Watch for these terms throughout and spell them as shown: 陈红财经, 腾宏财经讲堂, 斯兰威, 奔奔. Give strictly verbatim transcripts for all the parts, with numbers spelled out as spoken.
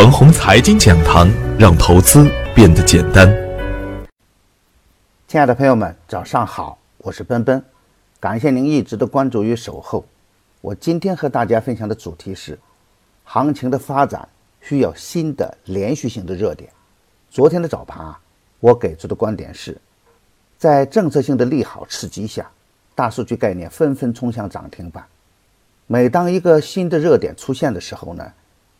腾宏财经讲堂，让投资变得简单。亲爱的朋友们，早上好，我是奔奔，感谢您一直的关注与守候。我今天和大家分享的主题是：行情的发展需要新的连续性的热点。昨天的早盘啊，我给出的观点是，在政策性的利好刺激下，大数据概念纷纷冲向涨停板。每当一个新的热点出现的时候呢，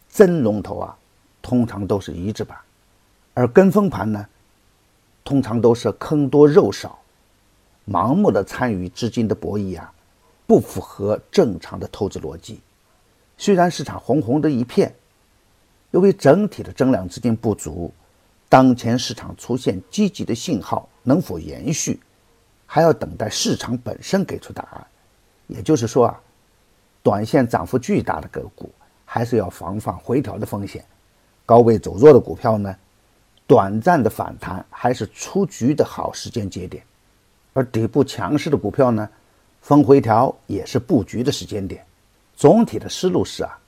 真龙头啊通常都是一字板，而跟风盘呢通常都是坑多肉少，盲目的参与资金的博弈啊，不符合正常的投资逻辑。虽然市场红红的一片，由于整体的增量资金不足，当前市场出现积极的信号能否延续，还要等待市场本身给出答案。也就是说啊，短线涨幅巨大的个股还是要防范回调的风险，高位走弱的股票呢，短暂的反弹还是出局的好时间节点，而底部强势的股票呢，逢回调也是布局的时间点。总体的思路是啊，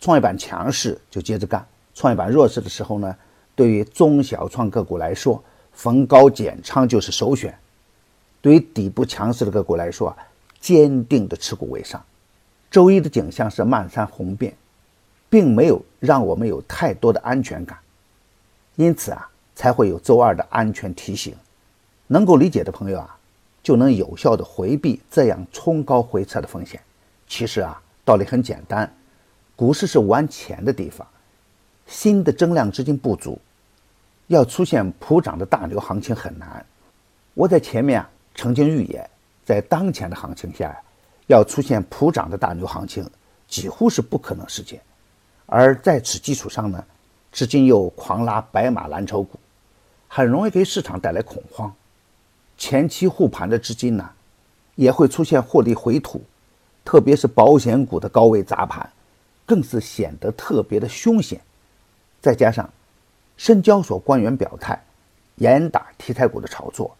创业板强势就接着干，创业板弱势的时候呢，对于中小创个股来说，逢高减仓就是首选。对于底部强势的个股来说，坚定的持股为上。周一的景象是漫山红遍，并没有让我们有太多的安全感，因此啊，才会有周二的安全提醒。能够理解的朋友啊，就能有效的回避这样冲高回撤的风险。其实啊，道理很简单，股市是玩钱的地方，新的增量资金不足，要出现普涨的大牛行情很难。我在前面啊曾经预言，在当前的行情下，要出现普涨的大牛行情几乎是不可能事件。而在此基础上呢，资金又狂拉白马蓝筹股，很容易给市场带来恐慌。前期护盘的资金呢，也会出现获利回吐，特别是保险股的高位砸盘，更是显得特别的凶险。再加上深交所官员表态严打题材股的炒作，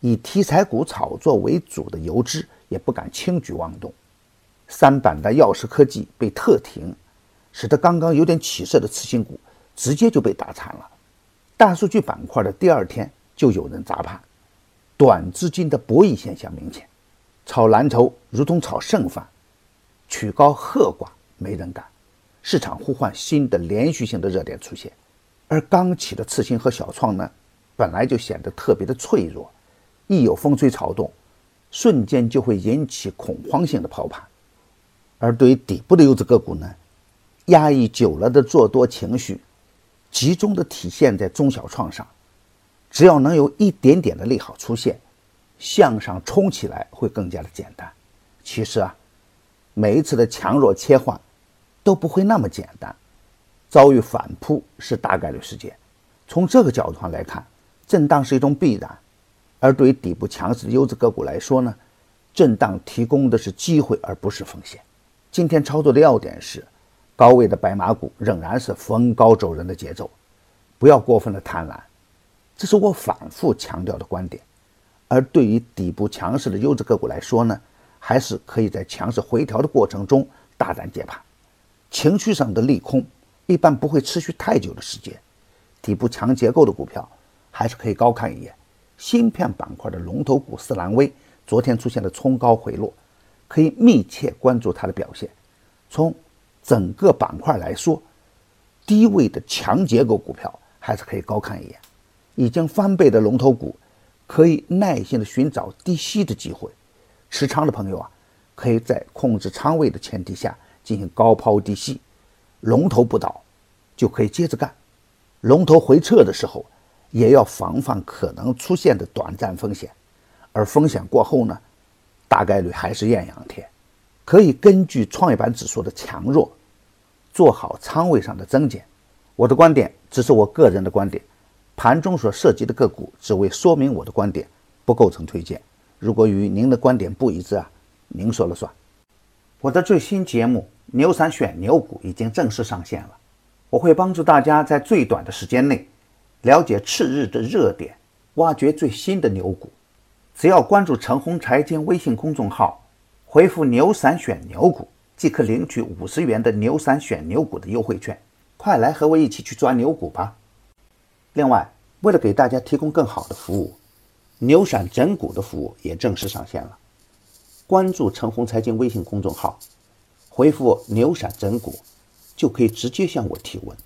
以题材股炒作为主的游资也不敢轻举妄动。三板的耀石科技被特停，使得刚刚有点起色的次新股直接就被打残了。大数据板块的第二天就有人砸盘，短资金的博弈现象明显。炒蓝筹如同炒剩饭，曲高和寡没人敢。市场呼唤新的连续性的热点出现，而刚起的次新和小创呢，本来就显得特别的脆弱，一有风吹草动，瞬间就会引起恐慌性的抛盘。而对于底部的优质个股呢，压抑久了的做多情绪集中的体现在中小创上，只要能有一点点的利好出现，向上冲起来会更加的简单。其实啊，每一次的强弱切换都不会那么简单，遭遇反扑是大概率事件。从这个角度上来看，震荡是一种必然。而对于底部强势的优质个股来说呢，震荡提供的是机会而不是风险。今天操作的要点是，高位的白马股仍然是逢高走人的节奏，不要过分的贪婪，这是我反复强调的观点。而对于底部强势的优质个股来说呢，还是可以在强势回调的过程中大胆接盘。情绪上的利空一般不会持续太久的时间，底部强结构的股票还是可以高看一眼。芯片板块的龙头股斯兰威昨天出现了冲高回落，可以密切关注它的表现。从整个板块来说，低位的强结构股票还是可以高看一眼。已经翻倍的龙头股可以耐心的寻找低吸的机会，持仓的朋友啊，可以在控制仓位的前提下进行高抛低吸。龙头不倒就可以接着干，龙头回撤的时候也要防范可能出现的短暂风险，而风险过后呢，大概率还是艳阳天。可以根据创业板指数的强弱做好仓位上的增减。我的观点只是我个人的观点，盘中所涉及的个股只为说明我的观点，不构成推荐。如果与您的观点不一致啊，您说了算。我的最新节目牛散选牛股已经正式上线了，我会帮助大家在最短的时间内了解次日的热点，挖掘最新的牛股。只要关注腾宏财经微信公众号，回复牛散选牛股，即可领取五十元的牛散选牛股的优惠券，快来和我一起去抓牛骨吧！另外，为了给大家提供更好的服务，牛散整骨的服务也正式上线了。关注陈红财经微信公众号，回复“牛散整骨”，就可以直接向我提问。